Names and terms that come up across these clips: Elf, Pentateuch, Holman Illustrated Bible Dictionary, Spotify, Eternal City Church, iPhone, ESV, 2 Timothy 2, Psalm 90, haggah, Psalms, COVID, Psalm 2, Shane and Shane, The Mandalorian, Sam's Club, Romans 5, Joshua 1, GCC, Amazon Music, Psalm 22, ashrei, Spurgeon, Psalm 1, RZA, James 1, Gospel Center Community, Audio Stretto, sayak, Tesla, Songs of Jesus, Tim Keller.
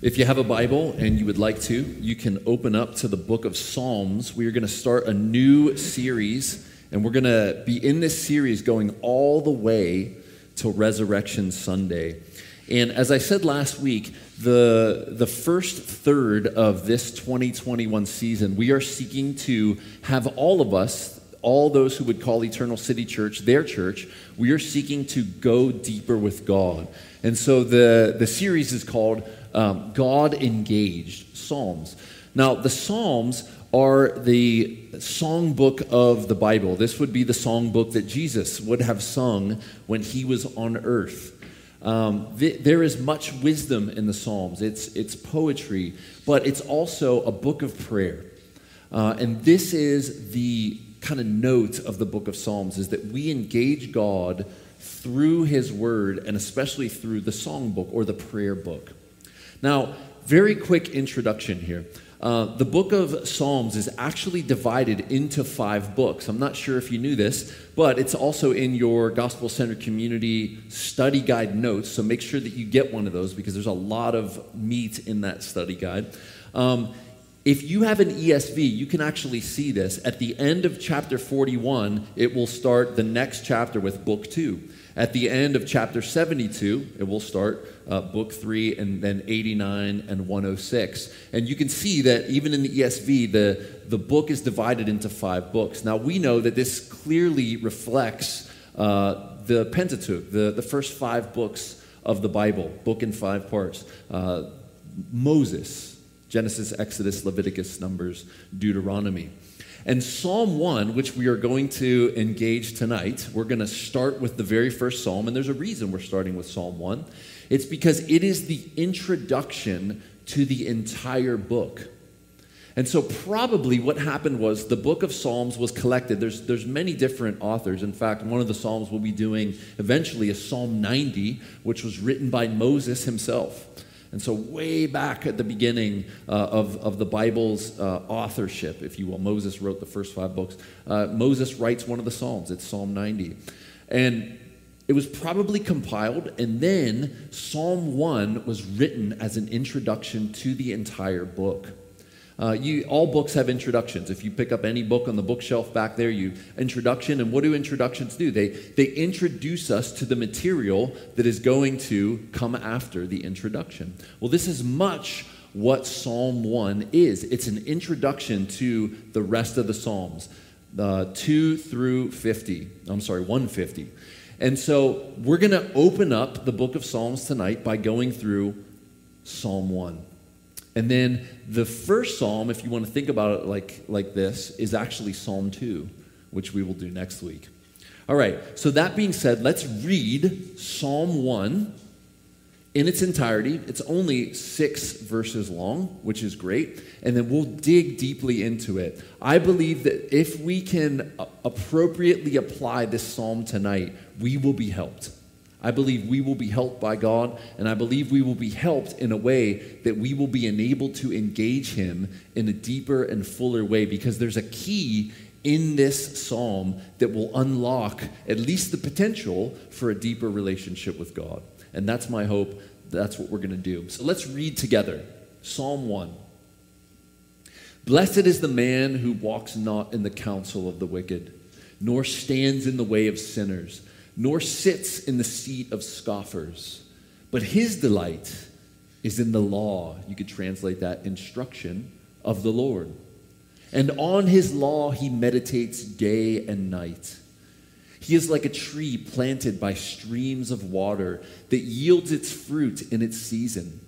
If you have a Bible and you would like to, you can open up to the book of Psalms. We are going to start a new series, and we're going to be in this series going all the way to Resurrection Sunday. And as I said last week, the first third of this 2021 season, we are seeking to have all of us, all those who would call Eternal City Church their church, we are seeking to go deeper with God. And so the series is called God Engaged Psalms. Now, the Psalms are the songbook of the Bible. This would be the songbook that Jesus would have sung when he was on earth. There is much wisdom in the Psalms. It's poetry, but it's also a book of prayer. And this is the kind of note of the book of Psalms, is that we engage God through his word, and especially through the songbook or the prayer book. Now, very quick introduction here. The book of Psalms is actually divided into 5 books. I'm not sure if you knew this, but it's also in your Gospel Center Community study guide notes, so make sure that you get one of those because there's a lot of meat in that study guide. If you have an ESV, you can actually see this. At the end of chapter 41, it will start the next chapter with book 2. At the end of chapter 72, it will start book 3 and then 89 and 106. And you can see that even in the ESV, the book is divided into 5 books. Now, we know that this clearly reflects the Pentateuch, the first 5 books of the Bible, book in 5 parts. Moses, Genesis, Exodus, Leviticus, Numbers, Deuteronomy. And Psalm 1, which we are going to engage tonight, we're going to start with the very first psalm, and there's a reason we're starting with Psalm 1. It's because it is the introduction to the entire book. And so probably what happened was the book of Psalms was collected. There's many different authors. In fact, one of the psalms we'll be doing eventually is Psalm 90, which was written by Moses himself. And so way back at the beginning of the Bible's authorship, if you will, Moses wrote the first 5 books. Moses writes one of the Psalms. It's Psalm 90. And it was probably compiled, and then Psalm 1 was written as an introduction to the entire book. All books have introductions. If you pick up any book on the bookshelf back there, introduction, and what do introductions do? They introduce us to the material that is going to come after the introduction. Well, this is much what Psalm 1 is. It's an introduction to the rest of the Psalms, 2 through 50. I'm sorry, 150. And so we're going to open up the book of Psalms tonight by going through Psalm 1. And then the first psalm, if you want to think about it like this, is actually Psalm 2, which we will do next week. All right, so that being said, let's read Psalm 1 in its entirety. It's only 6 verses long, which is great, and then we'll dig deeply into it. I believe that if we can appropriately apply this psalm tonight, we will be helped. I believe we will be helped by God, and I believe we will be helped in a way that we will be enabled to engage him in a deeper and fuller way, because there's a key in this psalm that will unlock at least the potential for a deeper relationship with God. And that's my hope. That's what we're going to do. So let's read together. Psalm 1. Blessed is the man who walks not in the counsel of the wicked, nor stands in the way of sinners, nor sits in the seat of scoffers, but his delight is in the law. You could translate that instruction of the Lord. And on his law he meditates day and night. He is like a tree planted by streams of water that yields its fruit in its season,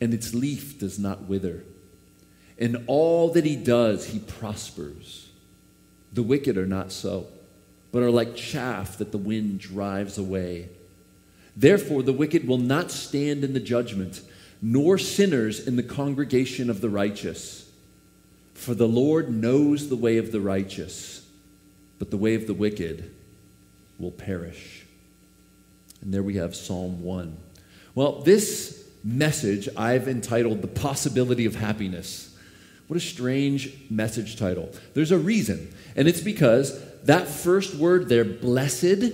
and its leaf does not wither. In all that he does, he prospers. The wicked are not so, but are like chaff that the wind drives away. Therefore, the wicked will not stand in the judgment, nor sinners in the congregation of the righteous. For the Lord knows the way of the righteous, but the way of the wicked will perish. And there we have Psalm 1. Well, this message I've entitled The Possibility of Happiness. What a strange message title. There's a reason, and it's because that first word there, blessed,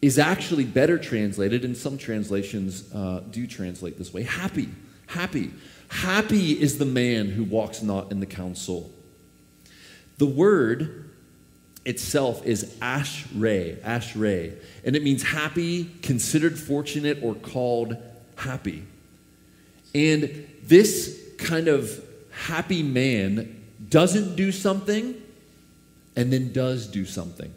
is actually better translated, and some translations do translate this way, happy. happy. Happy is the man who walks not in the counsel. The word itself is ashrei, and it means happy, considered fortunate, or called happy. And this kind of happy man doesn't do something and then does do something.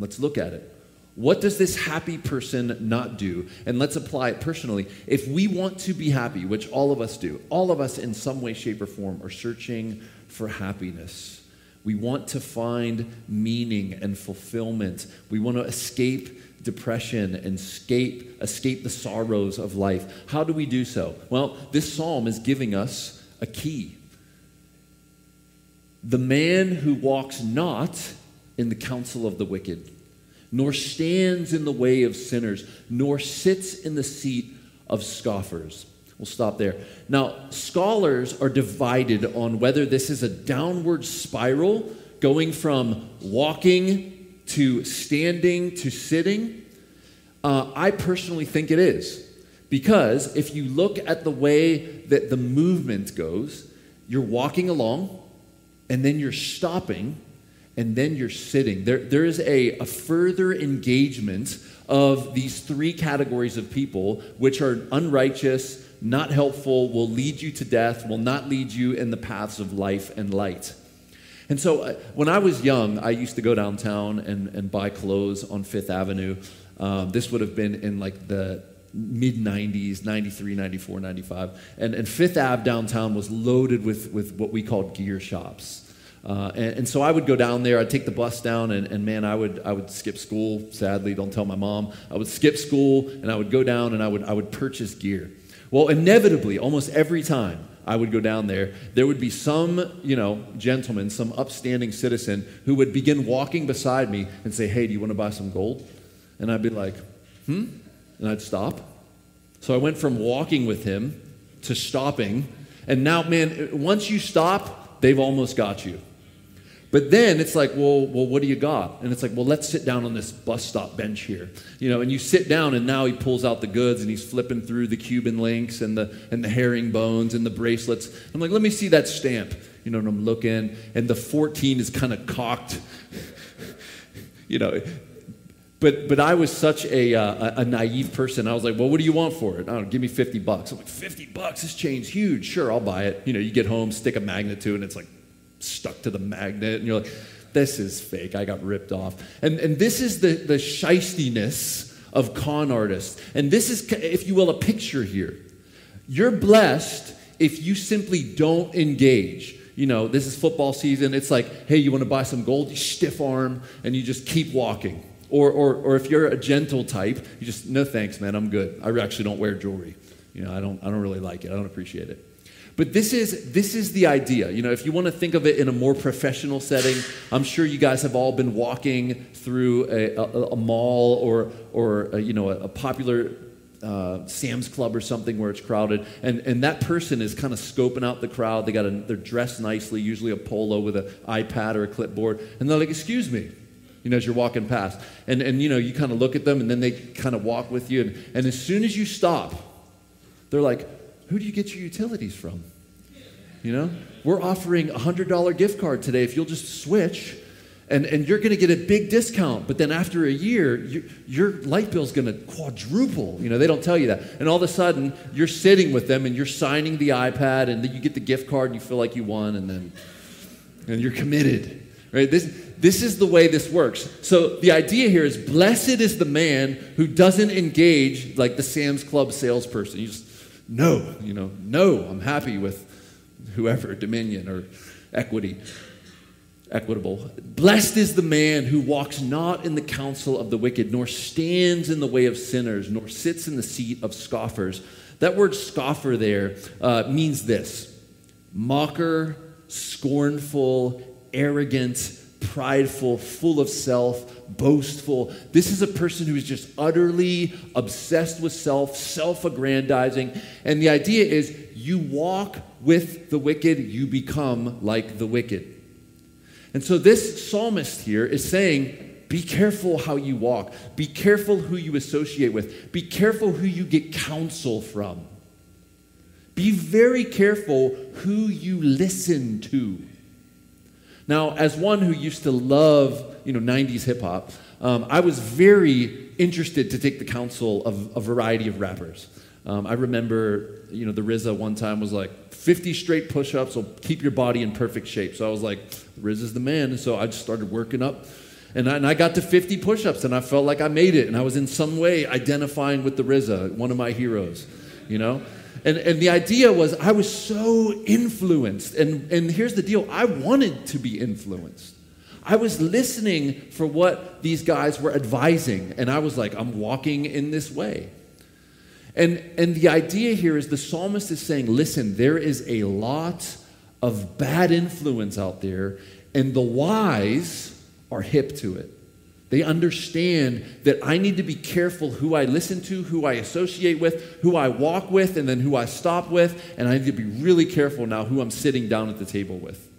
Let's look at it. What does this happy person not do? And let's apply it personally. If we want to be happy, which all of us do, all of us in some way, shape, or form are searching for happiness. We want to find meaning and fulfillment. We want to escape depression and escape the sorrows of life. How do we do so? Well, this psalm is giving us a key. The man who walks not in the counsel of the wicked, nor stands in the way of sinners, nor sits in the seat of scoffers. We'll stop there. Now, scholars are divided on whether this is a downward spiral going from walking to standing to sitting. I personally think it is, because if you look at the way that the movement goes, you're walking along, and then you're stopping, and then you're sitting. There is a further engagement of these three categories of people, which are unrighteous, not helpful, will lead you to death, will not lead you in the paths of life and light. And so when I was young, I used to go downtown and buy clothes on Fifth Avenue. This would have been in like the mid-90s, 93, 94, 95. And Fifth Ave downtown was loaded with what we called gear shops. And so I would go down there, I'd take the bus down, and man, I would skip school, sadly, don't tell my mom. I would skip school, and I would go down, and I would purchase gear. Well, inevitably, almost every time I would go down there would be some, gentleman, some upstanding citizen who would begin walking beside me and say, "Hey, do you want to buy some gold?" And I'd be like, And I'd stop. So I went from walking with him to stopping, and now, man, once you stop, they've almost got you. But then it's like, well, what do you got? And it's like, well, let's sit down on this bus stop bench here. And you sit down, and now he pulls out the goods, and he's flipping through the Cuban links and the herringbones and the bracelets. I'm like, let me see that stamp. And I'm looking, and the 14 is kind of cocked. But I was such a naive person. I was like, well, what do you want for it? I don't know, give me $50. I'm like, $50? This chain's huge. Sure, I'll buy it. You get home, stick a magnet to it, and it's like, stuck to the magnet, and you're like, this is fake, I got ripped off. And this is the shystiness of con artists. And this is, if you will, a picture here. You're blessed if you simply don't engage. This is football season. It's like, hey, you want to buy some gold? You stiff arm, and you just keep walking. Or if you're a gentle type, you just, no thanks, man, I'm good. I actually don't wear jewelry. I don't really like it. I don't appreciate it. But this is the idea. If you want to think of it in a more professional setting, I'm sure you guys have all been walking through a mall or a popular Sam's Club or something where it's crowded, and that person is kind of scoping out the crowd. They're dressed nicely, usually a polo with an iPad or a clipboard, and they're like, "Excuse me," as you're walking past, and you kind of look at them, and then they kind of walk with you, and as soon as you stop, they're like, "Who do you get your utilities from? We're offering a $100 gift card today if you'll just switch, and you're going to get a big discount. But then after a year, your light bill's going to quadruple." They don't tell you that. And all of a sudden, you're sitting with them, and you're signing the iPad, and then you get the gift card, and you feel like you won, and you're committed. Right? This is the way this works. So the idea here is, blessed is the man who doesn't engage like the Sam's Club salesperson. You just, No, I'm happy with whoever, dominion or equitable. Blessed is the man who walks not in the counsel of the wicked, nor stands in the way of sinners, nor sits in the seat of scoffers. That word scoffer there means this: mocker, scornful, arrogant, prideful, full of self, boastful. This is a person who is just utterly obsessed with self-aggrandizing. And the idea is, you walk with the wicked, you become like the wicked. And so this psalmist here is saying, be careful how you walk. Be careful who you associate with. Be careful who you get counsel from. Be very careful who you listen to. Now, as one who used to love, 90s hip hop, I was very interested to take the counsel of a variety of rappers. I remember, the RZA one time was like, 50 straight push-ups will keep your body in perfect shape. So I was like, RZA's the man. And so I just started working up. And I got to 50 push-ups, and I felt like I made it. And I was in some way identifying with the RZA, one of my heroes, And the idea was I was so influenced. And here's the deal. I wanted to be influenced. I was listening for what these guys were advising. And I was like, I'm walking in this way. And the idea here is the psalmist is saying, listen, there is a lot of bad influence out there, and the wise are hip to it. They understand that I need to be careful who I listen to, who I associate with, who I walk with, and then who I stop with, and I need to be really careful now who I'm sitting down at the table with.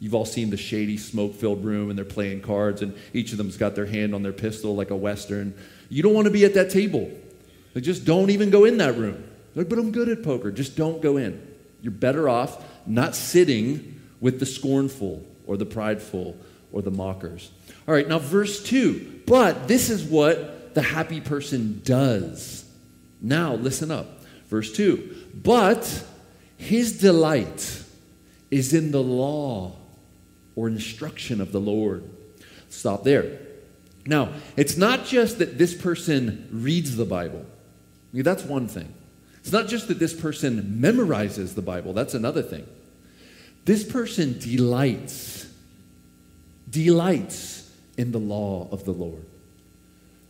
You've all seen the shady, smoke-filled room, and they're playing cards, and each of them's got their hand on their pistol like a Western. You don't want to be at that table. Like, just don't even go in that room. Like, but I'm good at poker. Just don't go in. You're better off not sitting with the scornful or the prideful or the mockers. All right, now verse 2. But this is what the happy person does. Now listen up. Verse 2. But his delight is in the law or instruction of the Lord. Stop there. Now, it's not just that this person reads the Bible. That's one thing. It's not just that this person memorizes the Bible. That's another thing. This person delights in the law of the Lord.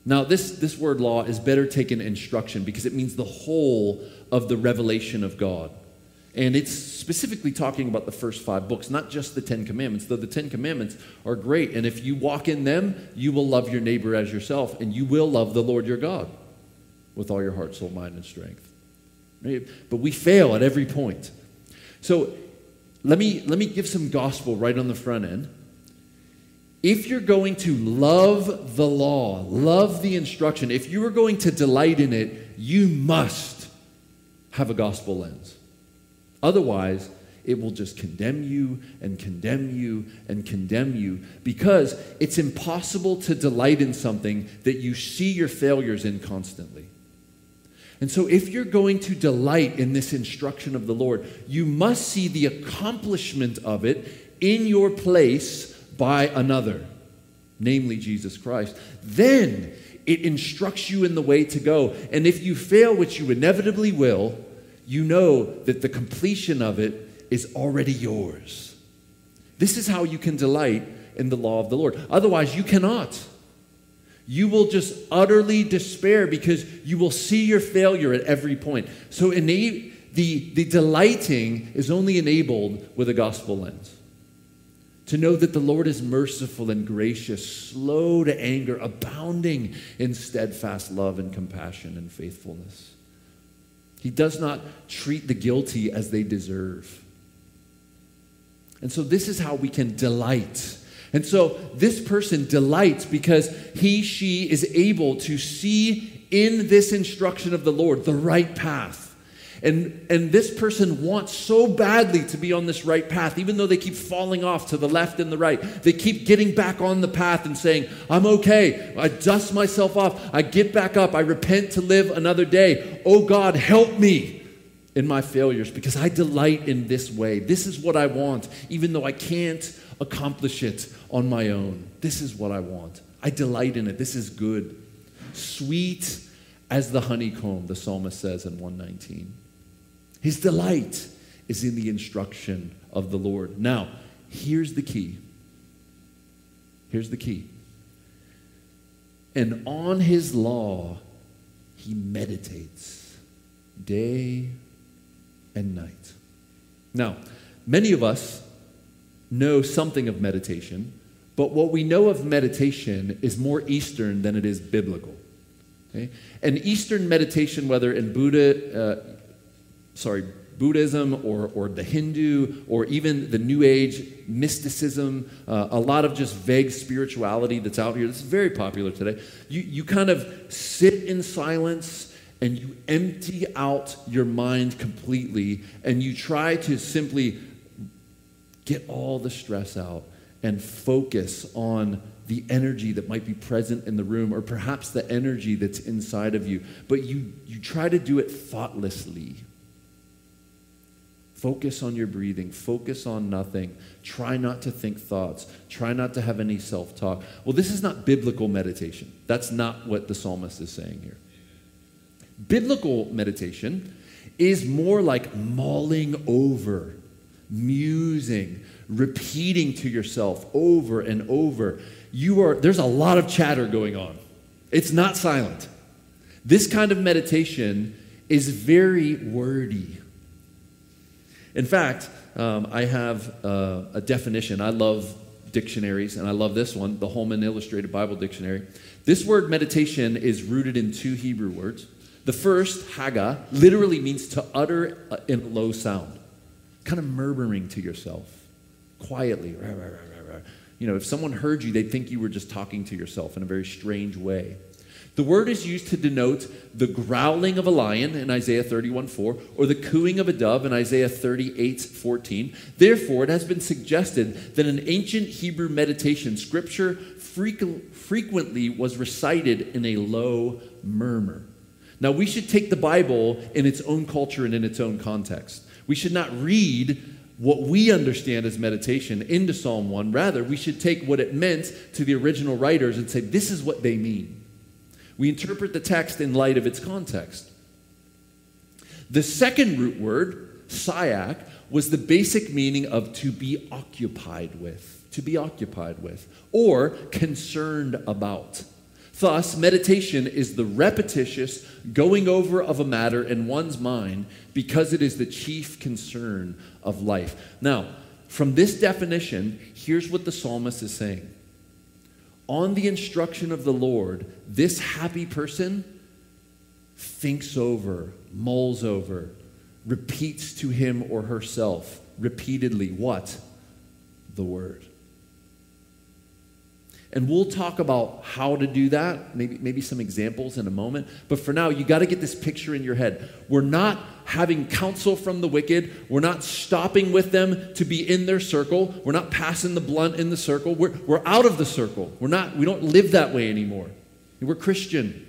Now, this word law is better taken instruction because it means the whole of the revelation of God. And it's specifically talking about the first 5 books, not just the 10 Commandments, though the 10 Commandments are great. And if you walk in them, you will love your neighbor as yourself, and you will love the Lord your God with all your heart, soul, mind, and strength. But we fail at every point. So let me give some gospel right on the front end. If you're going to love the law, love the instruction, if you are going to delight in it, you must have a gospel lens. Otherwise, it will just condemn you and condemn you and condemn you because it's impossible to delight in something that you see your failures in constantly. And so if you're going to delight in this instruction of the Lord, you must see the accomplishment of it in your place by another, namely Jesus Christ. Then it instructs you in the way to go. And if you fail, which you inevitably will, you know that the completion of it is already yours. This is how you can delight in the law of the Lord. Otherwise, you cannot. You will just utterly despair because you will see your failure at every point. So the delighting is only enabled with a gospel lens. To know that the Lord is merciful and gracious, slow to anger, abounding in steadfast love and compassion and faithfulness. He does not treat the guilty as they deserve. And so this is how we can delight. And so this person delights because he, she is able to see in this instruction of the Lord the right path. And this person wants so badly to be on this right path, even though they keep falling off to the left and the right. They keep getting back on the path and saying, I'm okay. I dust myself off. I get back up. I repent to live another day. Oh God, help me in my failures because I delight in this way. This is what I want, even though I can't accomplish it on my own. This is what I want. I delight in it. This is good. Sweet as the honeycomb, the psalmist says in 119. His delight is in the instruction of the Lord. Now, here's the key. Here's the key. And on his law, he meditates day and night. Now, many of us know something of meditation, but what we know of meditation is more Eastern than it is biblical. Okay? And Eastern meditation, whether in Buddhism or the Hindu or even the New Age mysticism, a lot of just vague spirituality that's out here. This is very popular today. You kind of sit in silence and you empty out your mind completely, and you try to simply get all the stress out and focus on the energy that might be present in the room, or perhaps the energy that's inside of you, but you try to do it thoughtlessly. Focus on your breathing. Focus on nothing. Try not to think thoughts. Try not to have any self-talk. Well, this is not biblical meditation. That's not what the psalmist is saying here. Biblical meditation is more like mulling over, musing, repeating to yourself over and over. There's a lot of chatter going on. It's not silent. This kind of meditation is very wordy. In fact, I have a definition. I love dictionaries, and I love this one, the Holman Illustrated Bible Dictionary. This word meditation is rooted in two Hebrew words. The first, haggah, literally means to utter in a low sound, kind of murmuring to yourself, quietly. Rah, rah, rah, rah. You know, if someone heard you, they'd think you were just talking to yourself in a very strange way. The word is used to denote the growling of a lion in Isaiah 31:4, or the cooing of a dove in Isaiah 38:14. Therefore, it has been suggested that in ancient Hebrew meditation, Scripture frequently was recited in a low murmur. Now, we should take the Bible in its own culture and in its own context. We should not read what we understand as meditation into Psalm 1. Rather, we should take what it meant to the original writers and say, this is what they mean. We interpret the text in light of its context. The second root word, sayak, was the basic meaning of to be occupied with, or concerned about. Thus, meditation is the repetitious going over of a matter in one's mind because it is the chief concern of life. Now, from this definition, here's what the psalmist is saying. On the instruction of the Lord, this happy person thinks over, mulls over, repeats to him or herself repeatedly what? The word. And we'll talk about how to do that, maybe some examples in a moment. But for now, you got to get this picture in your head. We're not having counsel from the wicked. We're not stopping with them to be in their circle. We're not passing the blunt in the circle. We're out of the circle. We don't live that way anymore. We're Christian.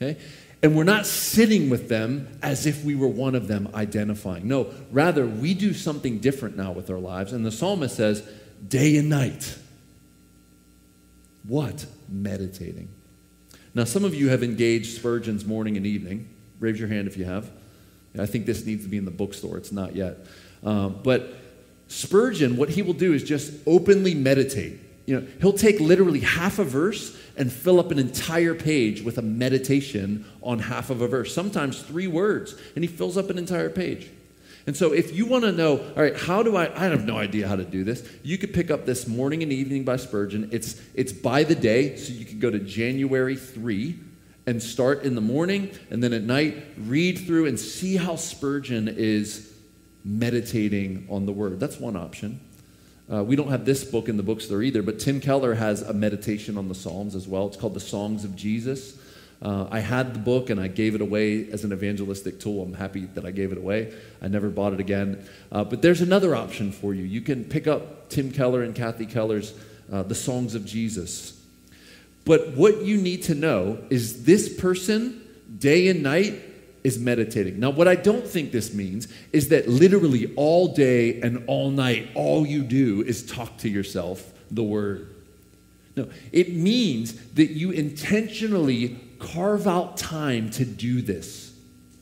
Okay? And we're not sitting with them as if we were one of them identifying. No, rather, we do something different now with our lives. And the psalmist says, day and night. What? Meditating. Now, some of you have engaged Spurgeon's Morning and Evening. Raise your hand if you have. I think this needs to be in the bookstore. It's not yet. But Spurgeon, what he will do is just openly meditate. You know, he'll take literally half a verse and fill up an entire page with a meditation on half of a verse, sometimes three words, and he fills up an entire page. And so if you want to know, all right, I have no idea how to do this, you could pick up this Morning and Evening by Spurgeon. It's by the day, so you could go to January 3 and start in the morning, and then at night, read through and see how Spurgeon is meditating on the Word. That's one option. We don't have this book in the bookstore either, but Tim Keller has a meditation on the Psalms as well. It's called The Songs of Jesus. I had the book, and I gave it away as an evangelistic tool. I'm happy that I gave it away. I never bought it again. But there's another option for you. You can pick up Tim Keller and Kathy Keller's The Songs of Jesus. But what you need to know is this person, day and night, is meditating. Now, what I don't think this means is that literally all day and all night, all you do is talk to yourself the word. No, it means that you intentionally carve out time to do this.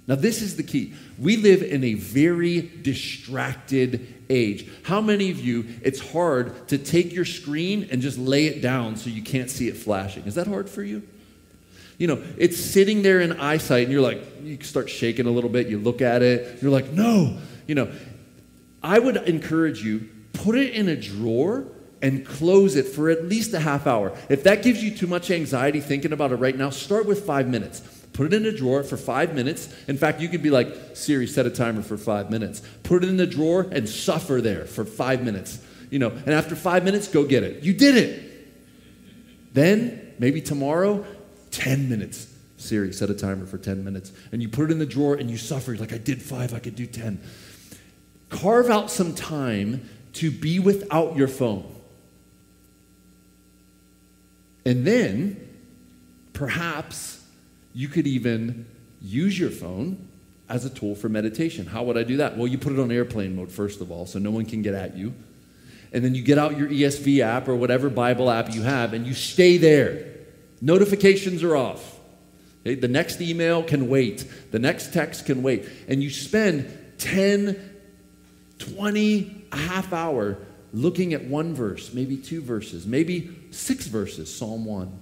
Now, this is the key. We live in a very distracted age. How many of you, it's hard to take your screen and just lay it down so you can't see it flashing? Is that hard for you? You know, it's sitting there in eyesight, and you're like, you start shaking a little bit. You look at it. You're like, no. You know, I would encourage you, put it in a drawer and close it for at least a half hour. If that gives you too much anxiety thinking about it right now, start with 5 minutes. Put it in a drawer for 5 minutes. In fact, you could be like, Siri, set a timer for 5 minutes. Put it in the drawer and suffer there for 5 minutes. You know, and after 5 minutes, go get it. You did it. Then, maybe tomorrow, 10 minutes, series, set a timer for 10 minutes, and you put it in the drawer and you suffer. You're like, I did 5, I could do 10. Carve out some time to be without your phone. And then, perhaps, you could even use your phone as a tool for meditation. How would I do that? Well, you put it on airplane mode, first of all, so no one can get at you. And then you get out your ESV app or whatever Bible app you have, and you stay there. Notifications are off. Okay? The next email can wait. The next text can wait. And you spend 10, 20, a half hour looking at one verse, maybe 2 verses, maybe 6 verses, Psalm 1.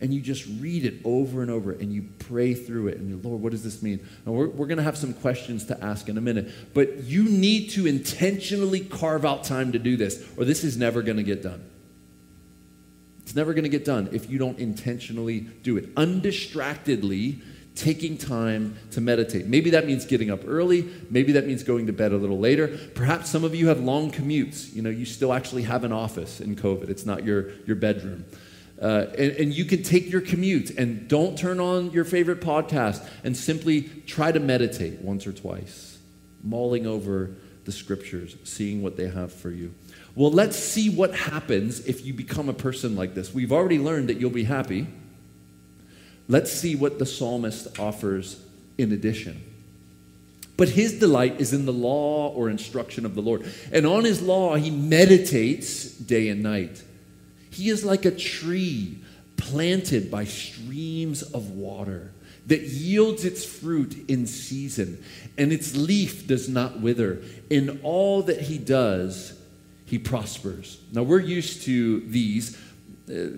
And you just read it over and over, and you pray through it. And you're, Lord, what does this mean? And we're going to have some questions to ask in a minute. But you need to intentionally carve out time to do this, or this is never going to get done. It's never going to get done if you don't intentionally do it. Undistractedly taking time to meditate. Maybe that means getting up early. Maybe that means going to bed a little later. Perhaps some of you have long commutes. You know, you still actually have an office in COVID. It's not your bedroom. And you can take your commute and don't turn on your favorite podcast and simply try to meditate once or twice, mulling over the scriptures, seeing what they have for you. Well, let's see what happens if you become a person like this. We've already learned that you'll be happy. Let's see what the psalmist offers in addition. But his delight is in the law or instruction of the Lord. And on his law, he meditates day and night. He is like a tree planted by streams of water that yields its fruit in season, and its leaf does not wither. In all that he does, he prospers. Now, we're used to these.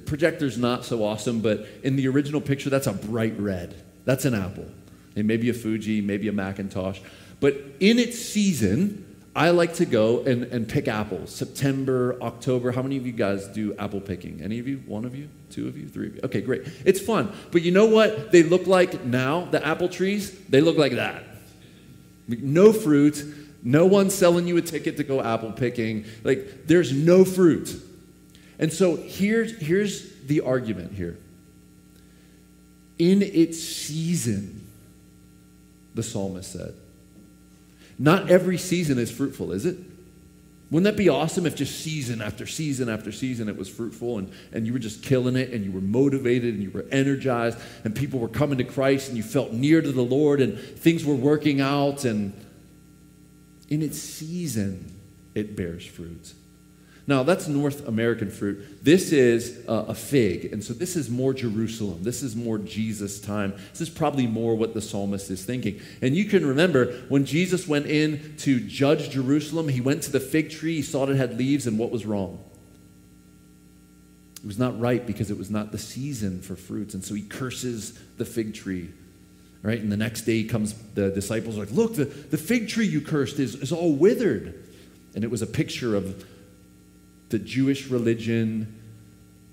Projector's not so awesome, but in the original picture, that's a bright red. That's an apple. And maybe a Fuji, maybe a Macintosh. But in its season, I like to go and pick apples. September, October. How many of you guys do apple picking? Any of you? One of you? Two of you? Three of you? Okay, great. It's fun. But you know what they look like now? The apple trees, they look like that. No fruit. No one's selling you a ticket to go apple picking. Like, there's no fruit. And so here's the argument here. In its season, the psalmist said. Not every season is fruitful, is it? Wouldn't that be awesome if just season after season after season it was fruitful and you were just killing it and you were motivated and you were energized and people were coming to Christ and you felt near to the Lord and things were working out, and in its season it bears fruit. Now, that's North American fruit. This is a fig, and so this is more Jerusalem. This is more Jesus time. This is probably more what the psalmist is thinking. And you can remember when Jesus went in to judge Jerusalem, he went to the fig tree, he saw it had leaves, and what was wrong? It was not ripe because it was not the season for fruits, and so he curses the fig tree. Right? And the next day comes the disciples are like, look, the fig tree you cursed is all withered. And it was a picture of the Jewish religion,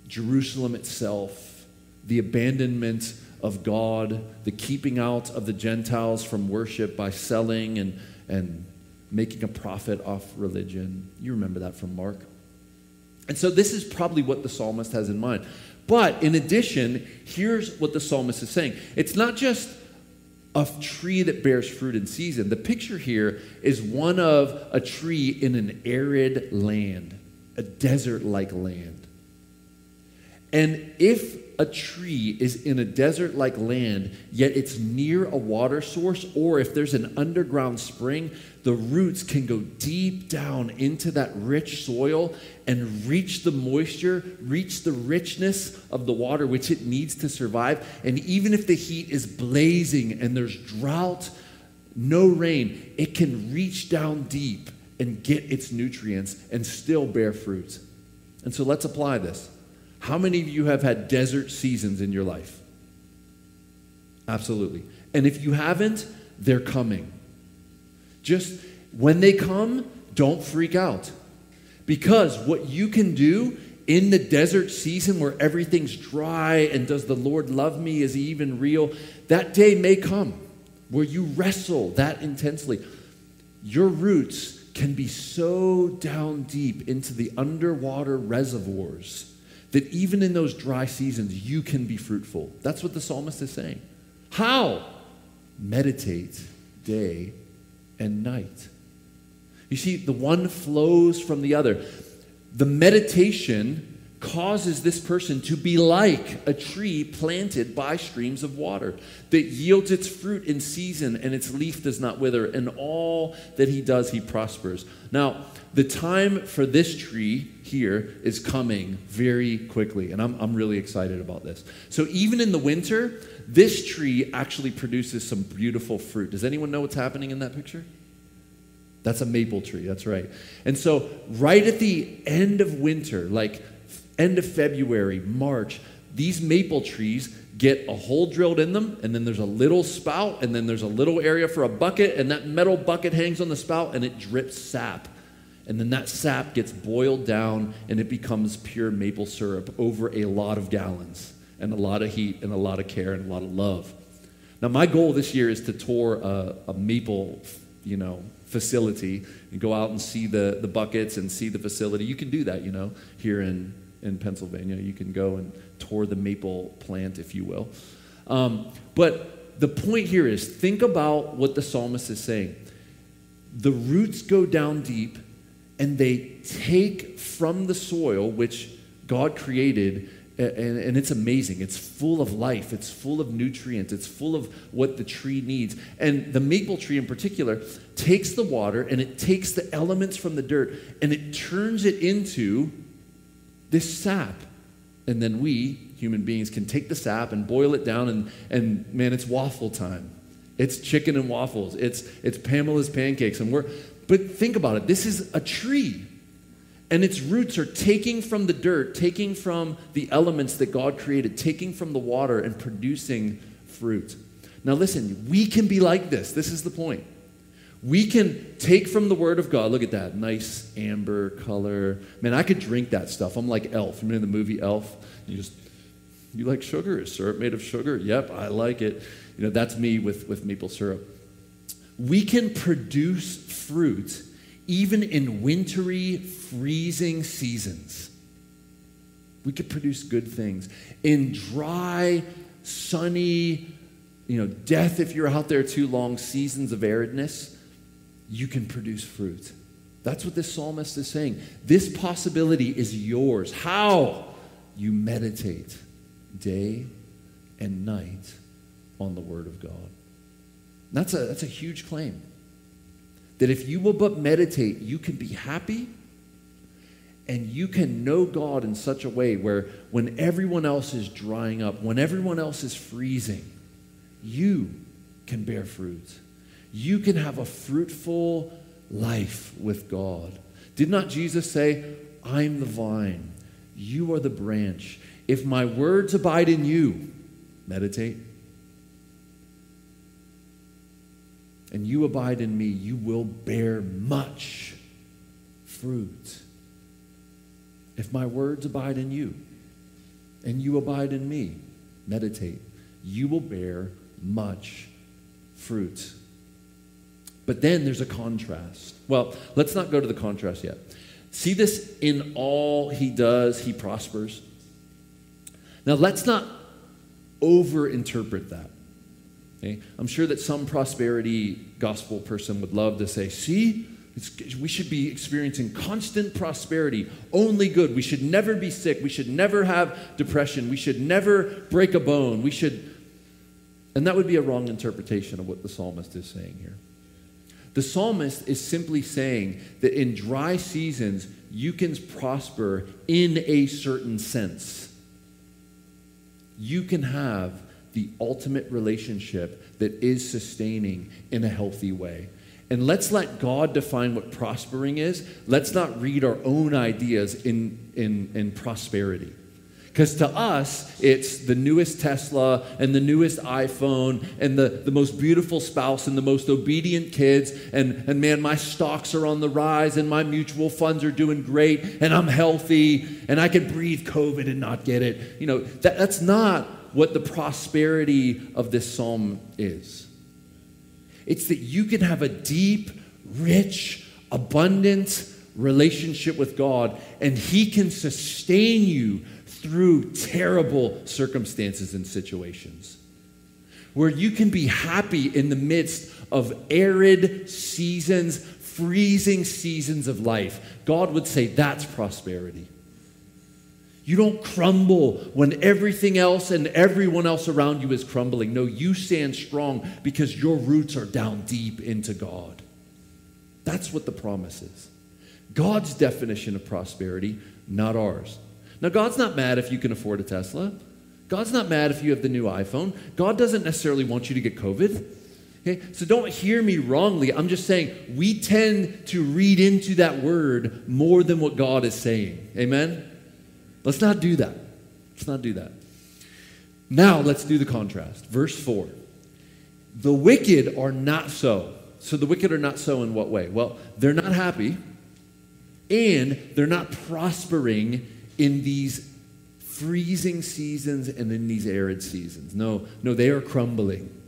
Jerusalem itself, the abandonment of God, the keeping out of the Gentiles from worship by selling and making a profit off religion. You remember that from Mark. And so this is probably what the psalmist has in mind. But in addition, here's what the psalmist is saying. It's not just a tree that bears fruit in season. The picture here is one of a tree in an arid land. A desert-like land. And if a tree is in a desert-like land, yet it's near a water source, or if there's an underground spring, the roots can go deep down into that rich soil and reach the moisture, reach the richness of the water which it needs to survive. And even if the heat is blazing and there's drought, no rain, it can reach down deep and get its nutrients and still bear fruit. And so let's apply this. How many of you have had desert seasons in your life? Absolutely. And if you haven't, they're coming. Just when they come, don't freak out. Because what you can do in the desert season where everything's dry and does the Lord love me? Is he even real? That day may come where you wrestle that intensely. Your roots can be so down deep into the underwater reservoirs that even in those dry seasons, you can be fruitful. That's what the psalmist is saying. How? Meditate day and night. You see, the one flows from the other. The meditation causes this person to be like a tree planted by streams of water that yields its fruit in season and its leaf does not wither, and all that he does, he prospers. Now, the time for this tree here is coming very quickly, and I'm really excited about this. So even in the winter, this tree actually produces some beautiful fruit. Does anyone know what's happening in that picture? That's a maple tree, that's right. And so right at the end of winter, like end of February, March, these maple trees get a hole drilled in them, and then there's a little spout, and then there's a little area for a bucket, and that metal bucket hangs on the spout, and it drips sap. And then that sap gets boiled down, and it becomes pure maple syrup over a lot of gallons, and a lot of heat, and a lot of care, and a lot of love. Now, my goal this year is to tour a maple, facility, and go out and see the buckets and see the facility. You can do that, here in Pennsylvania. You can go and tour the maple plant, if you will. But the point here is, think about what the psalmist is saying. The roots go down deep, and they take from the soil, which God created, and it's amazing. It's full of life. It's full of nutrients. It's full of what the tree needs. And the maple tree in particular takes the water, and it takes the elements from the dirt, and it turns it into this sap. And then we, human beings, can take the sap and boil it down, and man, it's waffle time. It's chicken and waffles. It's Pamela's pancakes. But think about it. This is a tree. And its roots are taking from the dirt, taking from the elements that God created, taking from the water and producing fruit. Now listen, we can be like this. This is the point. We can take from the Word of God. Look at that nice amber color. Man, I could drink that stuff. I'm like Elf. Remember the movie Elf? You like sugar? Is syrup made of sugar? Yep, I like it. That's me with maple syrup. We can produce fruit even in wintry, freezing seasons. We could produce good things. In dry, sunny, death if you're out there too long, seasons of aridness, you can produce fruit. That's what this psalmist is saying. This possibility is yours. How? You meditate day and night on the Word of God. That's a huge claim. That if you will but meditate, you can be happy, and you can know God in such a way where when everyone else is drying up, when everyone else is freezing, you can bear fruit. You can have a fruitful life with God. Did not Jesus say, "I'm the vine, you are the branch. If my words abide in you," meditate, "and you abide in me, you will bear much fruit." If my words abide in you, and you abide in me, meditate, you will bear much fruit. But then there's a contrast. Well, let's not go to the contrast yet. See this in all he does, he prospers. Now, let's not overinterpret that. I'm sure that some prosperity gospel person would love to say, see, we should be experiencing constant prosperity, only good. We should never be sick. We should never have depression. We should never break a bone. And that would be a wrong interpretation of what the psalmist is saying here. The psalmist is simply saying that in dry seasons, you can prosper in a certain sense. You can have the ultimate relationship that is sustaining in a healthy way. And let's let God define what prospering is. Let's not read our own ideas in prosperity. Because to us, it's the newest Tesla and the newest iPhone and the most beautiful spouse and the most obedient kids. And man, my stocks are on the rise and my mutual funds are doing great and I'm healthy and I can breathe COVID and not get it. That's not what the prosperity of this psalm is. It's that you can have a deep, rich, abundant relationship with God, and He can sustain you through terrible circumstances and situations. where you can be happy in the midst of arid seasons, freezing seasons of life. God would say that's prosperity. You don't crumble when everything else and everyone else around you is crumbling. No, you stand strong because your roots are down deep into God. That's what the promise is. God's definition of prosperity, not ours. Now, God's not mad if you can afford a Tesla. God's not mad if you have the new iPhone. God doesn't necessarily want you to get COVID. Okay? So don't hear me wrongly. I'm just saying we tend to read into that word more than what God is saying. Amen? Let's not do that. Let's not do that. Now let's do the contrast. Verse 4. The wicked are not so. So the wicked are not so in what way? Well, they're not happy and they're not prospering in these freezing seasons and in these arid seasons. No, they are crumbling.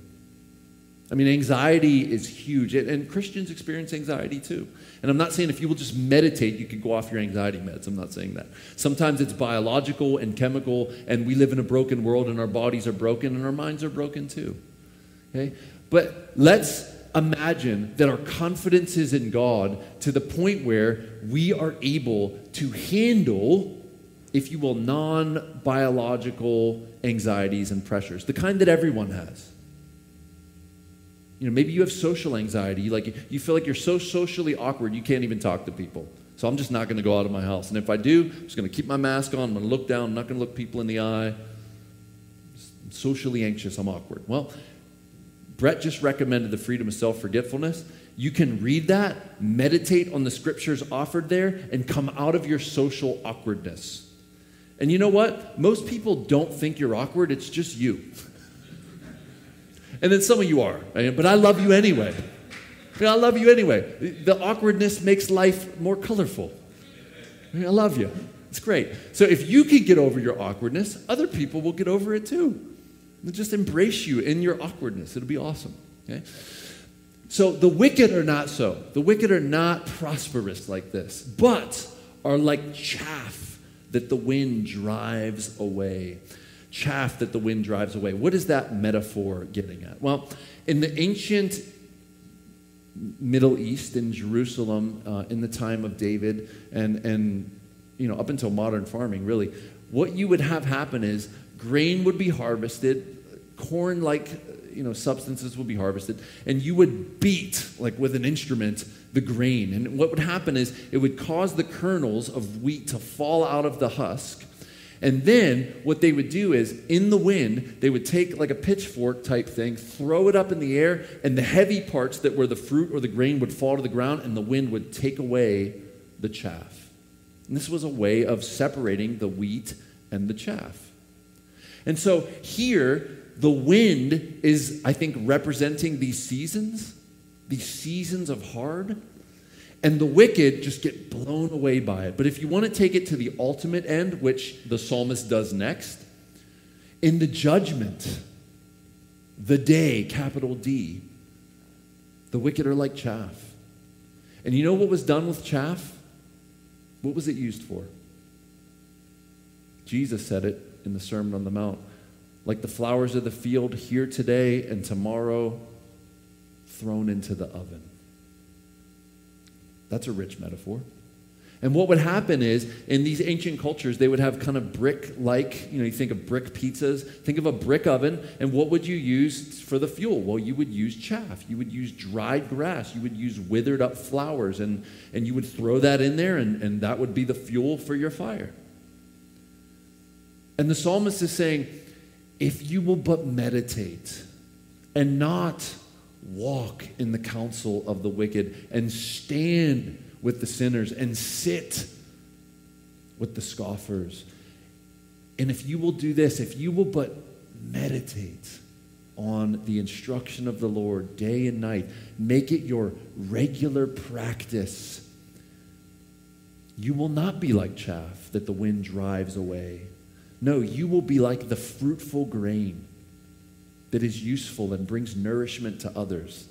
I mean, anxiety is huge, and Christians experience anxiety too. And I'm not saying if you will just meditate, you could go off your anxiety meds. I'm not saying that. Sometimes it's biological and chemical, and we live in a broken world, and our bodies are broken, and our minds are broken too. Okay? But let's imagine that our confidence is in God to the point where we are able to handle, if you will, non-biological anxieties and pressures, the kind that everyone has. You know, maybe you have social anxiety. Like you feel like you're so socially awkward, you can't even talk to people. So I'm just not going to go out of my house. And if I do, I'm just going to keep my mask on. I'm going to look down. I'm not going to look people in the eye. I'm socially anxious. I'm awkward. Well, Brett just recommended the freedom of self-forgetfulness. You can read that, meditate on the scriptures offered there, and come out of your social awkwardness. And you know what? Most people don't think you're awkward. It's just you. And then some of you are, but I love you anyway. I love you anyway. The awkwardness makes life more colorful. I love you. It's great. So if you can get over your awkwardness, other people will get over it too. They'll just embrace you in your awkwardness. It'll be awesome. Okay? So the wicked are not so. The wicked are not prosperous like this, but are like chaff that the wind drives away. Chaff that the wind drives away. What is that metaphor getting at? Well, in the ancient Middle East, in Jerusalem, in the time of David, and you know, up until modern farming, really, what you would have happen is grain would be harvested, corn-like, you know, substances would be harvested, and you would beat, like with an instrument, the grain. And what would happen is it would cause the kernels of wheat to fall out of the husk. And then what they would do is, in the wind, they would take like a pitchfork type thing, throw it up in the air, and the heavy parts that were the fruit or the grain would fall to the ground, and the wind would take away the chaff. And this was a way of separating the wheat and the chaff. And so here, the wind is, I think, representing these seasons of hard. And the wicked just get blown away by it. But if you want to take it to the ultimate end, which the psalmist does next, in the judgment, the day, capital D, the wicked are like chaff. And you know what was done with chaff? What was it used for? Jesus said it in the Sermon on the Mount. Like the flowers of the field, here today and tomorrow, thrown into the oven. That's a rich metaphor. And what would happen is, in these ancient cultures, they would have kind of brick-like, you know, you think of brick pizzas, think of a brick oven, and what would you use for the fuel? Well, you would use chaff. You would use dried grass. You would use withered up flowers, and you would throw that in there, and that would be the fuel for your fire. And the psalmist is saying, if you will but meditate and not walk in the counsel of the wicked and stand with the sinners and sit with the scoffers. And if you will do this, if you will but meditate on the instruction of the Lord day and night, make it your regular practice, you will not be like chaff that the wind drives away. No, you will be like the fruitful grain that is useful and brings nourishment to others,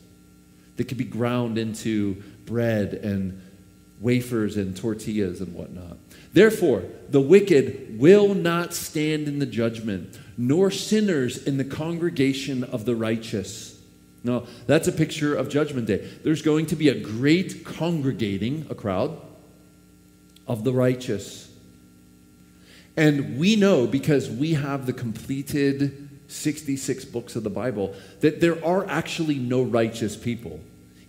that can be ground into bread and wafers and tortillas and whatnot. Therefore, the wicked will not stand in the judgment, nor sinners in the congregation of the righteous. Now, that's a picture of Judgment Day. There's going to be a great congregating, a crowd, of the righteous. And we know, because we have the completed 66 books of the Bible, that there are actually no righteous people.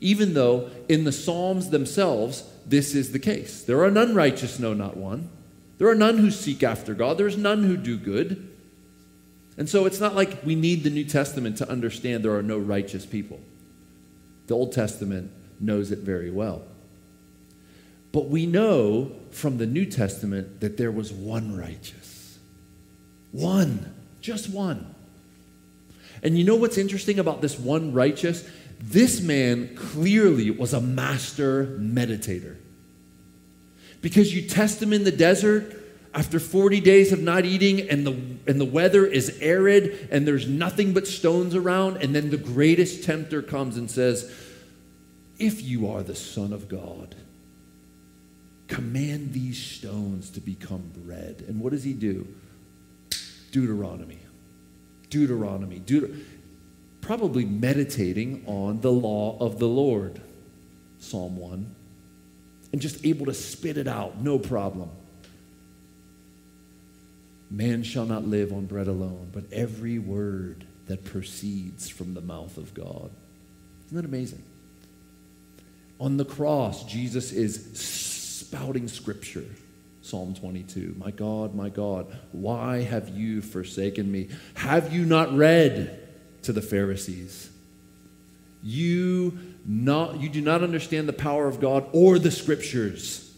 Even though in the Psalms themselves, this is the case. There are none righteous, no, not one. There are none who seek after God. There's none who do good. And so it's not like we need the New Testament to understand there are no righteous people. The Old Testament knows it very well. But we know from the New Testament that there was one righteous. One. Just one. And you know what's interesting about this one righteous? This man clearly was a master meditator. Because you test him in the desert after 40 days of not eating, and the weather is arid and there's nothing but stones around, and then the greatest tempter comes and says, "If you are the Son of God, command these stones to become bread." And what does he do? Deuteronomy. Probably meditating on the law of the Lord, Psalm 1, and just able to spit it out, no problem. Man shall not live on bread alone, but every word that proceeds from the mouth of God. Isn't that amazing? On the cross, Jesus is spouting scripture. Psalm 22, my God, why have you forsaken me? Have you not read? To the Pharisees, you do not understand the power of God or the scriptures,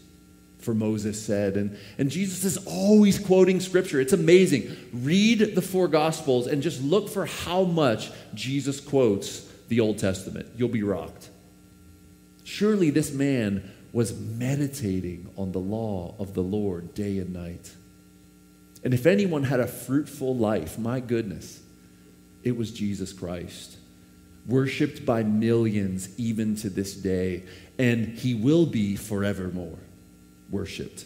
for Moses said. And Jesus is always quoting scripture. It's amazing. Read the four Gospels and just look for how much Jesus quotes the Old Testament. You'll be rocked. Surely this man was meditating on the law of the Lord day and night. And if anyone had a fruitful life, my goodness, it was Jesus Christ, worshipped by millions even to this day, and he will be forevermore worshipped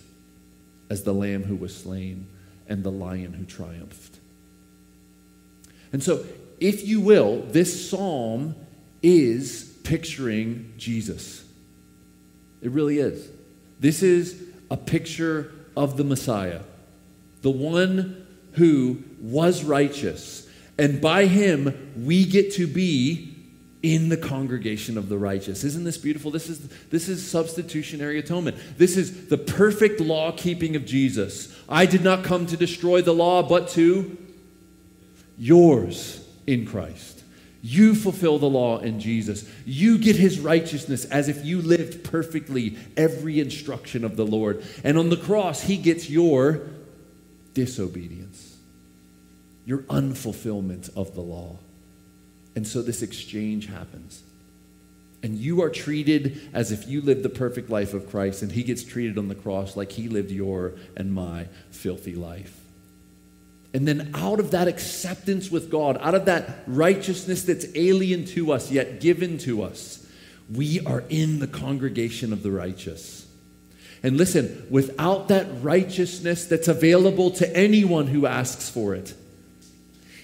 as the Lamb who was slain and the Lion who triumphed. And so, if you will, this psalm is picturing Jesus. It really is. This is a picture of the Messiah, the one who was righteous. And by him, we get to be in the congregation of the righteous. Isn't this beautiful? This is substitutionary atonement. This is the perfect law-keeping of Jesus. I did not come to destroy the law, but to yours in Christ. You fulfill the law in Jesus. You get his righteousness as if you lived perfectly every instruction of the Lord. And on the cross, he gets your disobedience, your unfulfillment of the law. And so this exchange happens. And you are treated as if you lived the perfect life of Christ, and he gets treated on the cross like he lived your and my filthy life. And then out of that acceptance with God, out of that righteousness that's alien to us yet given to us, we are in the congregation of the righteous. And listen, without that righteousness that's available to anyone who asks for it,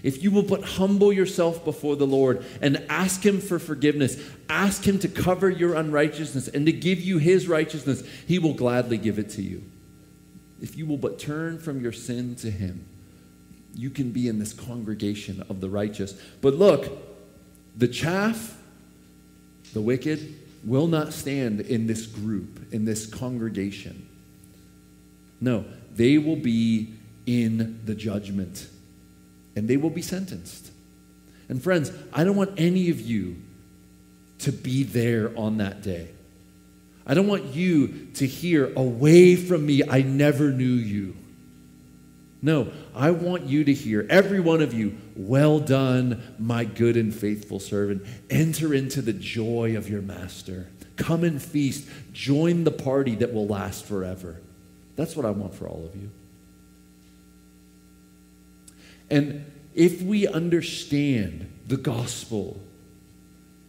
if you will but humble yourself before the Lord and ask him for forgiveness, ask him to cover your unrighteousness and to give you his righteousness, he will gladly give it to you. If you will but turn from your sin to him, you can be in this congregation of the righteous. But look, the chaff, the wicked, will not stand in this group, in this congregation. No, they will be in the judgment, and they will be sentenced. And friends, I don't want any of you to be there on that day. I don't want you to hear, "Away from me, I never knew you." No, I want you to hear, every one of you, "Well done, my good and faithful servant. Enter into the joy of your master. Come and feast. Join the party that will last forever." That's what I want for all of you. And if we understand the gospel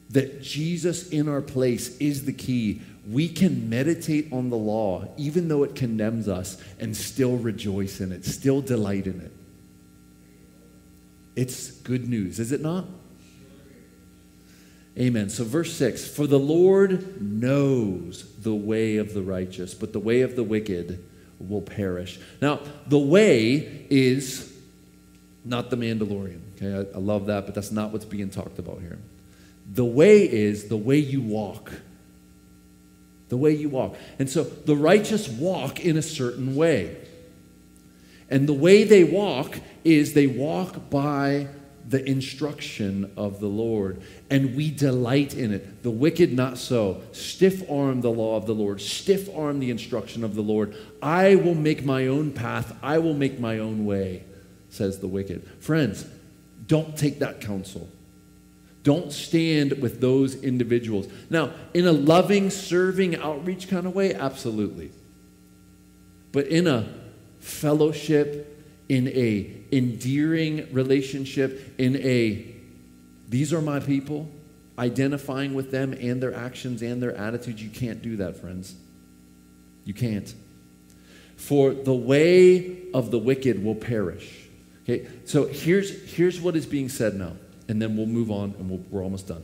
that Jesus in our place is the key. We can meditate on the law, even though it condemns us, and still rejoice in it, still delight in it. It's good news, is it not? Amen. So verse 6, for the Lord knows the way of the righteous, but the way of the wicked will perish. Now, the way is not The Mandalorian. Okay, I love that, but that's not what's being talked about here. The way is the way you walk. The way you walk. And so the righteous walk in a certain way. And the way they walk is they walk by the instruction of the Lord. And we delight in it. The wicked, not so. Stiff arm the law of the Lord. Stiff arm the instruction of the Lord. I will make my own path. I will make my own way, says the wicked. Friends, don't take that counsel. Don't stand with those individuals. Now, in a loving, serving, outreach kind of way, absolutely. But in a fellowship, in a endearing relationship, in a, these are my people, identifying with them and their actions and their attitudes, you can't do that, friends. You can't. For the way of the wicked will perish. Okay, so here's what is being said now. And then we'll move on, and we're almost done.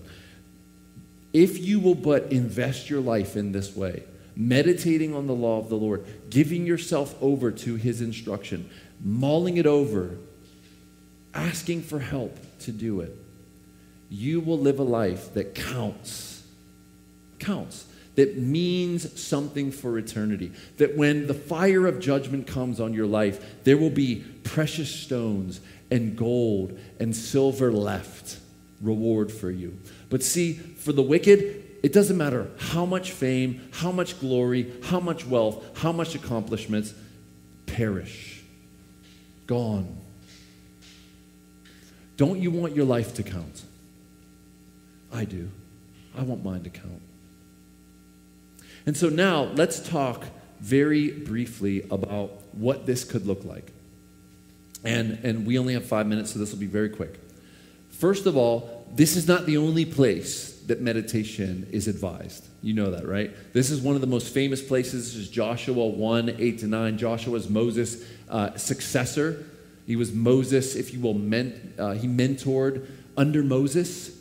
If you will but invest your life in this way, meditating on the law of the Lord, giving yourself over to his instruction, mulling it over, asking for help to do it, you will live a life that counts, that means something for eternity, that when the fire of judgment comes on your life, there will be precious stones and gold and silver left, reward for you. But see, for the wicked, it doesn't matter how much fame, how much glory, how much wealth, how much accomplishments, perish, gone. Don't you want your life to count? I do. I want mine to count. And so now let's talk very briefly about what this could look like. And we only have 5 minutes, so this will be very quick. First of all, this is not the only place that meditation is advised. You know that, right? This is one of the most famous places. This is Joshua 1, 8 to 9. Joshua is Moses' successor. He was Moses, if you will, he mentored under Moses.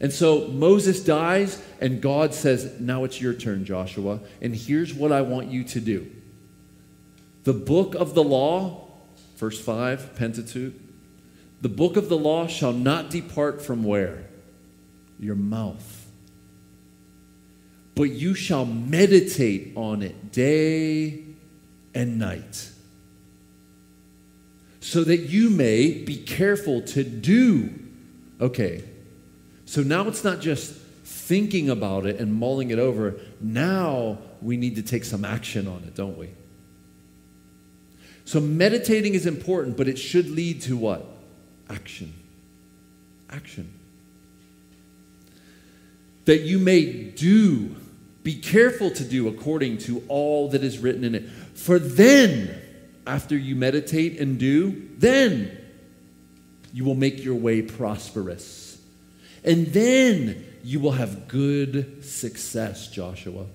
And so Moses dies, and God says, now it's your turn, Joshua, and here's what I want you to do. The book of the law, verse 5, Pentateuch, the book of the law shall not depart from where? Your mouth. But you shall meditate on it day and night, so that you may be careful to do. Okay. So now it's not just thinking about it and mulling it over. Now we need to take some action on it, don't we? So meditating is important, but it should lead to what? Action. Action. That you may do, be careful to do according to all that is written in it. For then, after you meditate and do, then you will make your way prosperous. And then you will have good success, Joshua.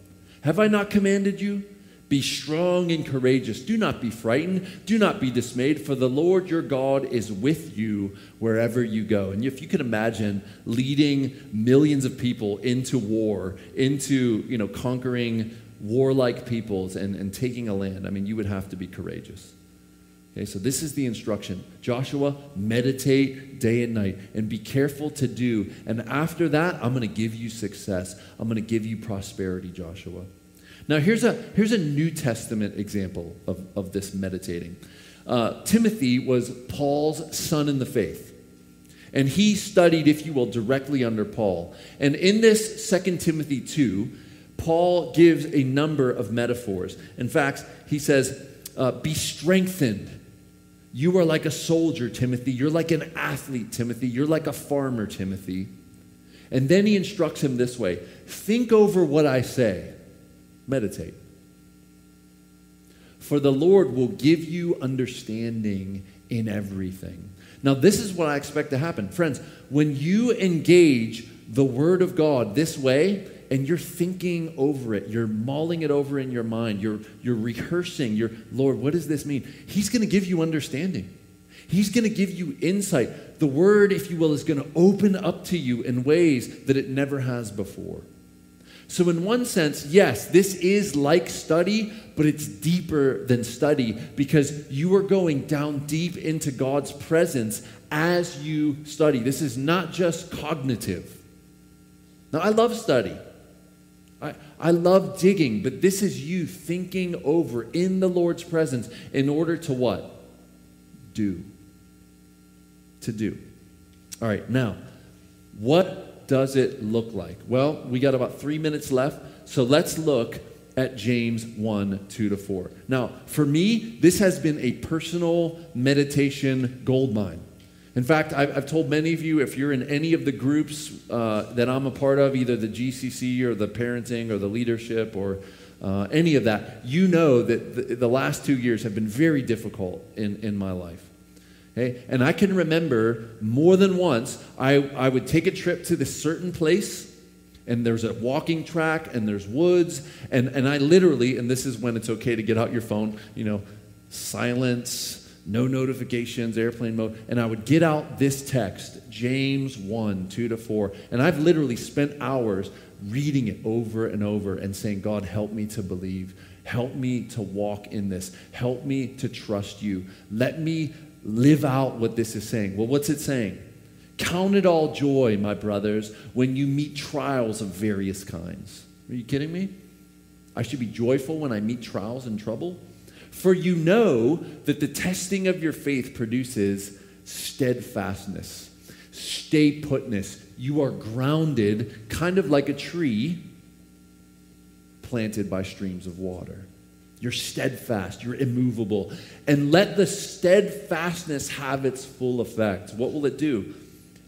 Have I not commanded you? Be strong and courageous. Do not be frightened. Do not be dismayed, for the Lord your God is with you wherever you go. And if you could imagine leading millions of people into war, into, conquering warlike peoples and taking a land, you would have to be courageous. Okay, so this is the instruction. Joshua, meditate day and night and be careful to do. And after that, I'm going to give you success. I'm going to give you prosperity, Joshua. Now, here's a New Testament example of this meditating. Timothy was Paul's son in the faith. And he studied, if you will, directly under Paul. And in this 2 Timothy 2, Paul gives a number of metaphors. In fact, he says, be strengthened. You are like a soldier, Timothy. You're like an athlete, Timothy. You're like a farmer, Timothy. And then he instructs him this way. Think over what I say. Meditate. For the Lord will give you understanding in everything. Now, this is what I expect to happen. Friends, when you engage the Word of God this way, and you're thinking over it. You're mulling it over in your mind. You're rehearsing. You're, Lord, what does this mean? He's going to give you understanding. He's going to give you insight. The Word, if you will, is going to open up to you in ways that it never has before. So in one sense, yes, this is like study, but it's deeper than study because you are going down deep into God's presence as you study. This is not just cognitive. Now, I love study. I love digging, but this is you thinking over in the Lord's presence in order to what? Do. To do. All right, now, what does it look like? Well, we got about 3 minutes left, so let's look at James 1, 2 to 4. Now, for me, this has been a personal meditation goldmine. In fact, I've told many of you, if you're in any of the groups that I'm a part of, either the GCC or the parenting or the leadership or any of that, you know that the last 2 years have been very difficult in my life. Okay? And I can remember more than once, I would take a trip to this certain place, and there's a walking track, and there's woods, and I literally, and this is when it's okay to get out your phone, you know, silence, no notifications, airplane mode, and I would get out this text, James 1, 2 to 4, and I've literally spent hours reading it over and over and saying, God, help me to believe. Help me to walk in this. Help me to trust you. Let me live out what this is saying. Well, what's it saying? Count it all joy, my brothers, when you meet trials of various kinds. Are you kidding me? I should be joyful when I meet trials and trouble. For you know that the testing of your faith produces steadfastness, stay putness. You are grounded, kind of like a tree planted by streams of water. You're steadfast. You're immovable. And let the steadfastness have its full effect. What will it do?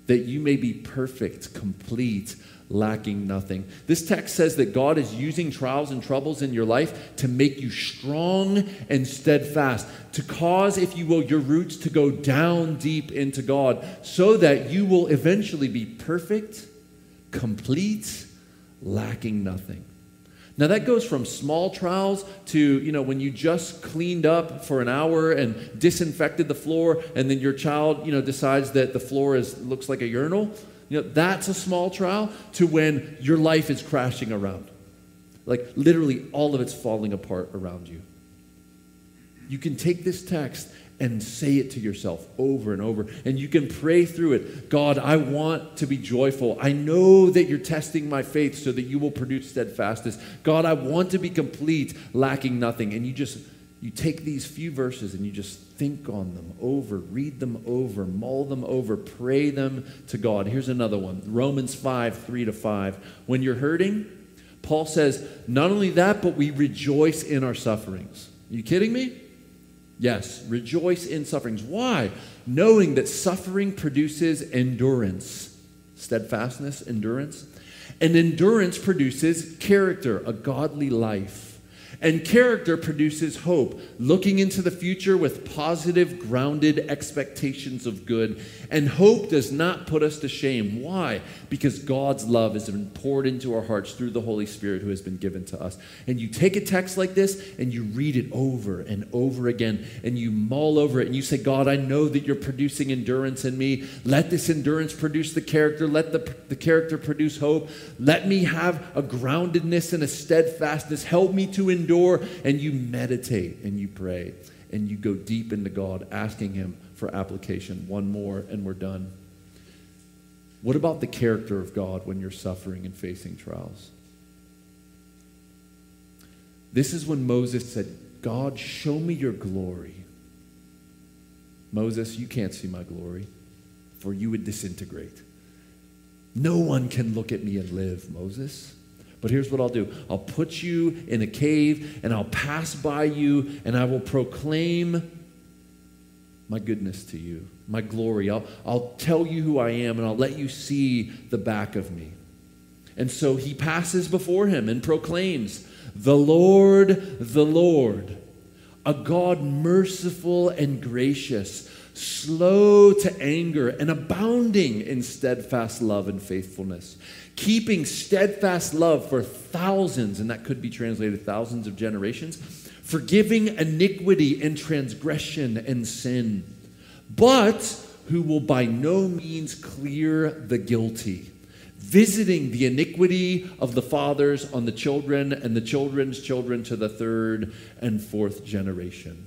That you may be perfect, complete, lacking nothing. This text says that God is using trials and troubles in your life to make you strong and steadfast, to cause, if you will, your roots to go down deep into God so that you will eventually be perfect, complete, lacking nothing. Now that goes from small trials to, you know, when you just cleaned up for an hour and disinfected the floor and then your child, you know, decides that the floor looks like a urinal. You know, that's a small trial to when your life is crashing around. Like literally all of it's falling apart around you. You can take this text and say it to yourself over and over. And you can pray through it. God, I want to be joyful. I know that you're testing my faith so that you will produce steadfastness. God, I want to be complete, lacking nothing. And you take these few verses and you just think on them over, read them over, mull them over, pray them to God. Here's another one, Romans 5, 3 to 5. When you're hurting, Paul says, not only that, but we rejoice in our sufferings. Are you kidding me? Yes, rejoice in sufferings. Why? Knowing that suffering produces endurance, steadfastness, endurance. And endurance produces character, a godly life. And character produces hope, looking into the future with positive, grounded expectations of good. And hope does not put us to shame. Why? Because God's love has been poured into our hearts through the Holy Spirit who has been given to us. And you take a text like this and you read it over and over again and you mull over it and you say, God, I know that you're producing endurance in me. Let this endurance produce the character. Let the character produce hope. Let me have a groundedness and a steadfastness. Help me to endure. And you meditate and you pray and you go deep into God, asking him for application. One more and we're done. What about the character of God when you're suffering and facing trials? This is when Moses said, God, show me your glory. Moses, you can't see my glory, for you would disintegrate. No one can look at me and live, Moses. But here's what I'll do. I'll put you in a cave and I'll pass by you and I will proclaim my goodness to you, my glory. I'll tell you who I am and I'll let you see the back of me. And so he passes before him and proclaims, the Lord, a God merciful and gracious, slow to anger and abounding in steadfast love and faithfulness, keeping steadfast love for thousands, and that could be translated thousands of generations, forgiving iniquity and transgression and sin, but who will by no means clear the guilty, visiting the iniquity of the fathers on the children and the children's children to the third and fourth generation.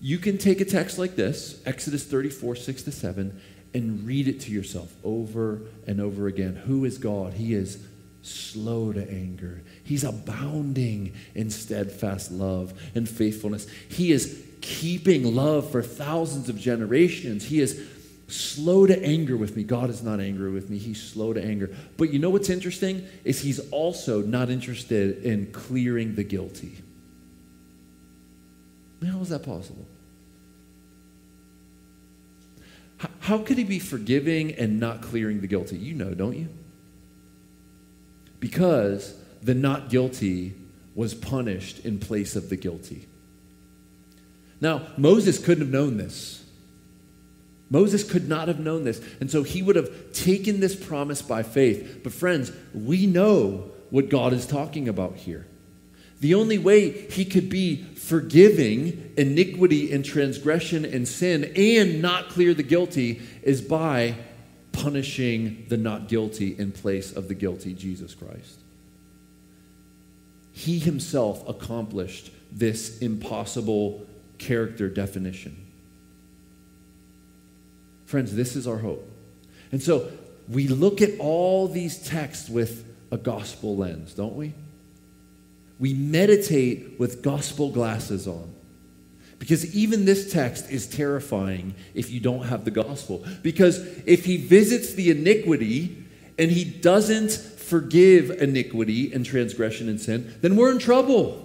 You can take a text like this, Exodus 34, 6-7, and read it to yourself over and over again. Who is God? He is slow to anger. He's abounding in steadfast love and faithfulness. He is keeping love for thousands of generations. He is slow to anger with me. God is not angry with me. He's slow to anger. But you know what's interesting is he's also not interested in clearing the guilty. How is that possible? How could he be forgiving and not clearing the guilty? You know, don't you? Because the not guilty was punished in place of the guilty. Now, Moses couldn't have known this. Moses could not have known this. And so he would have taken this promise by faith. But friends, we know what God is talking about here. The only way he could be forgiving iniquity and transgression and sin and not clear the guilty is by punishing the not guilty in place of the guilty, Jesus Christ. He himself accomplished this impossible character definition. Friends, this is our hope. And so we look at all these texts with a gospel lens, don't we? We meditate with gospel glasses on. Because even this text is terrifying if you don't have the gospel. Because if he visits the iniquity and he doesn't forgive iniquity and transgression and sin, then we're in trouble.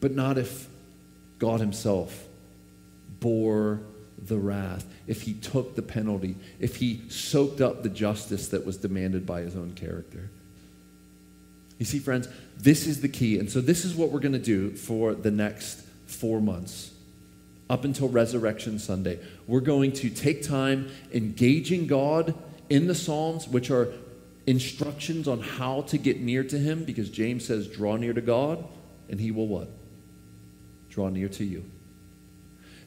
But not if God himself bore the wrath, if he took the penalty, if he soaked up the justice that was demanded by his own character. You see, friends, this is the key. And so this is what we're going to do for the next 4 months, up until Resurrection Sunday. We're going to take time engaging God in the Psalms, which are instructions on how to get near to him, because James says, draw near to God, and he will what? Draw near to you.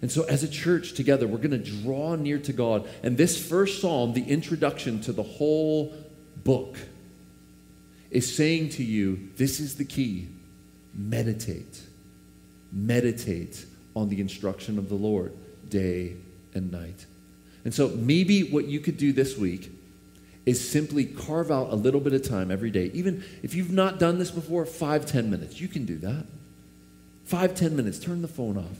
And so as a church together, we're going to draw near to God. And this first Psalm, the introduction to the whole book, is saying to you, this is the key. Meditate. Meditate on the instruction of the Lord day and night. And so maybe what you could do this week is simply carve out a little bit of time every day. Even if you've not done this before, 5-10 minutes. You can do that. 5-10 minutes. Turn the phone off.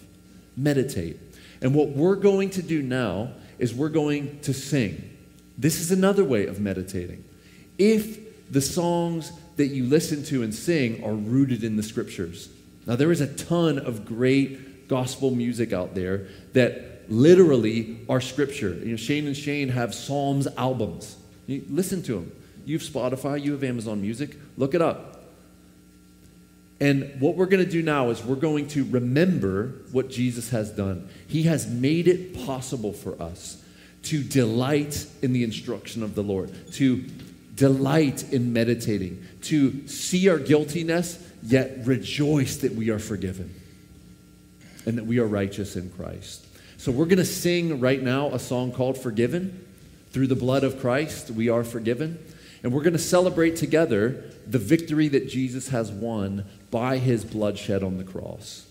Meditate. And what we're going to do now is we're going to sing. This is another way of meditating. If the songs that you listen to and sing are rooted in the scriptures. Now, there is a ton of great gospel music out there that literally are scripture. You know, Shane and Shane have Psalms albums. You listen to them. You have Spotify. You have Amazon Music. Look it up. And what we're going to do now is we're going to remember what Jesus has done. He has made it possible for us to delight in the instruction of the Lord, to delight in meditating, to see our guiltiness, yet rejoice that we are forgiven and that we are righteous in Christ. So we're going to sing right now a song called Forgiven. Through the blood of Christ, we are forgiven. And we're going to celebrate together the victory that Jesus has won by his blood shed on the cross.